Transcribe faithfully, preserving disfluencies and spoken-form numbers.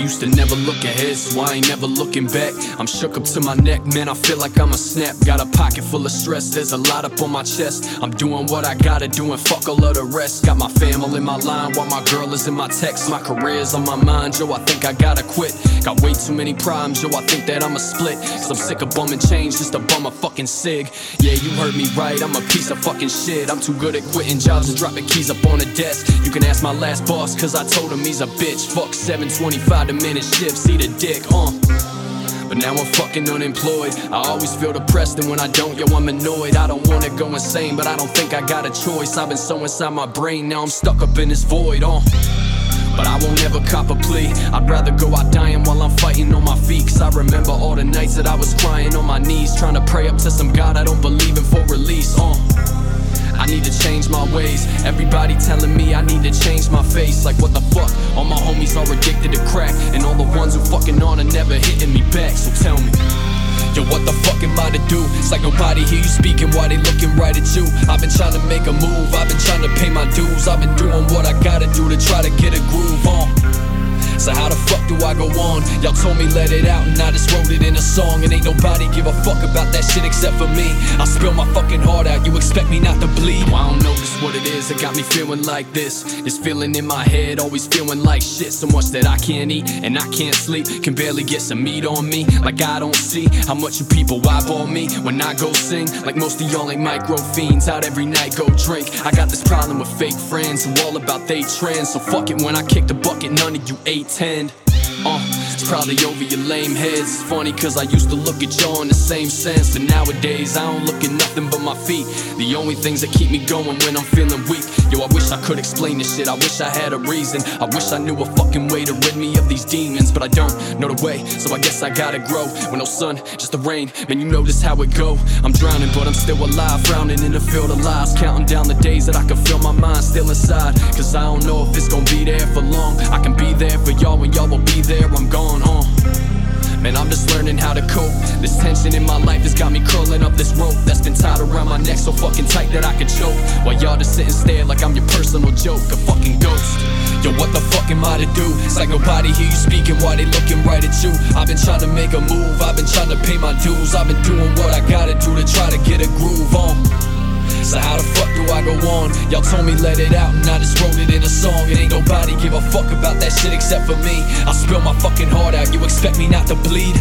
Used to never look ahead, so I ain't never looking back. I'm shook up to my neck, man, I feel like I'm a snap. Got a pocket full of stress, there's a lot up on my chest. I'm doing what I gotta do and fuck all of the rest. Got my family in my line while my girl is in my text. My career's on my mind, yo, I think I gotta quit. Got way too many problems, yo, I think that I'ma split. Cause I'm sick of bumming change, just a bum a fucking cig. Yeah, you heard me right, I'm a piece of fucking shit. I'm too good at quitting jobs and dropping keys up on the desk. You can ask my last boss, cause I told him he's a bitch. Fuck seven twenty-five a minute shift, see the dick, uh but now I'm fucking unemployed. I always feel depressed, and when I don't, yo, I'm annoyed. I don't wanna go insane, but I don't think I got a choice. I've been so inside my brain, now I'm stuck up in this void, uh but I won't ever cop a plea. I'd rather go out dying while I'm fighting on my feet. Cause I remember all the nights that I was crying on my knees, trying to pray up to some God I don't believe in for release, uh I need to change my ways. Everybody telling me I need to change my face. Like what the fuck? All my homies are addicted to crack, and all the ones who fucking on are never hitting me back. So tell me, yo, what the fuck am I to do? It's like nobody hear you speaking while they looking right at you. I've been trying to make a move, I've been trying to pay my dues, I've been doing what I gotta do to try to get a groove on. So how the fuck do I go on? Y'all told me let it out, and I just wrote it in a song. And ain't nobody give a fuck about that shit except for me. I spill my fucking heart out, you expect me not to bleed? Well, I don't know just what it is that got me feeling like this. This feeling in my head, always feeling like shit. So much that I can't eat and I can't sleep. Can barely get some meat on me, like I don't see how much you people eyeball me when I go sing. Like most of y'all ain't micro fiends, out every night go drink. I got this problem with fake friends who all about they trends. So fuck it, when I kick the bucket, none of you ate. Tend. Uh, it's probably over your lame heads. It's funny cause I used to look at y'all in the same sense, but nowadays I don't look at nothing but my feet. The only things that keep me going when I'm feeling weak. Yo, I wish I could explain this shit, I wish I had a reason. I wish I knew a fucking way to rid me of these demons, but I don't know the way, so I guess I gotta grow. With no sun, just the rain, man, you know this how it go. I'm drowning but I'm still alive, drowning in a field of lies, counting down the days that I can feel my mind still inside. Cause I don't know if it's gonna be there for long. I can be there for y'all when y'all will be there. There I'm gone on, uh. Man, I'm just learning how to cope. This tension in my life has got me curling up this rope that's been tied around my neck so fucking tight that I could choke. While y'all just sit and stare like I'm your personal joke, a fucking ghost. Yo, what the fuck am I to do? It's like nobody hear you speaking while they looking right at you. I've been trying to make a move, I've been trying to pay my dues, I've been doing what I gotta do to try to get a groove on. So how the fuck do I go on? Y'all told me let it out, and I just wrote it in a song. It ain't nobody give a fuck about that shit except for me. I spill my fucking heart out, you expect me not to bleed?